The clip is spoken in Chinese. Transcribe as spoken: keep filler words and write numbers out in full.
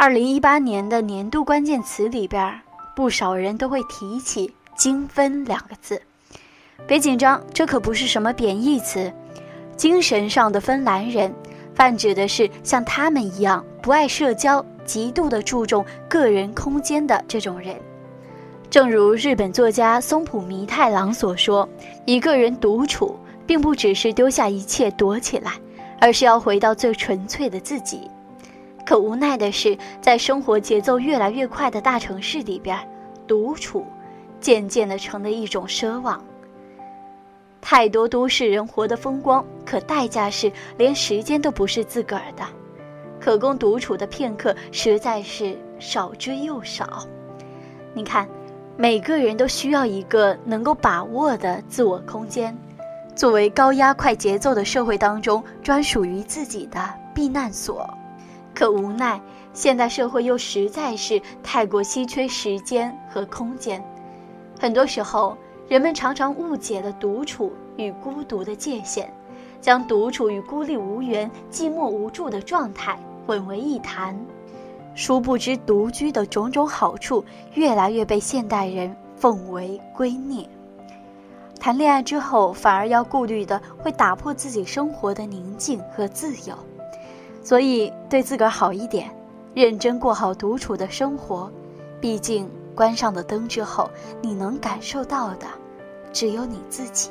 二零一八年的年度关键词里边，不少人都会提起精分两个字。别紧张，这可不是什么贬义词。精神上的芬兰人，泛指的是像他们一样不爱社交，极度的注重个人空间的这种人。正如日本作家松浦弥太郎所说，一个人独处并不只是丢下一切躲起来，而是要回到最纯粹的自己。可无奈的是，在生活节奏越来越快的大城市里边，独处渐渐地成了一种奢望。太多都市人活得风光，可代价是连时间都不是自个儿的，可供独处的片刻实在是少之又少。你看，每个人都需要一个能够把握的自我空间，作为高压快节奏的社会当中专属于自己的避难所。可无奈，现代社会又实在是太过稀缺时间和空间，很多时候人们常常误解了独处与孤独的界限，将独处与孤立无援、寂寞无助的状态混为一谈。殊不知，独居的种种好处越来越被现代人奉为圭臬。谈恋爱之后，反而要顾虑的会打破自己生活的宁静和自由。所以，对自个儿好一点，认真过好独处的生活。毕竟，关上了灯之后，你能感受到的，只有你自己。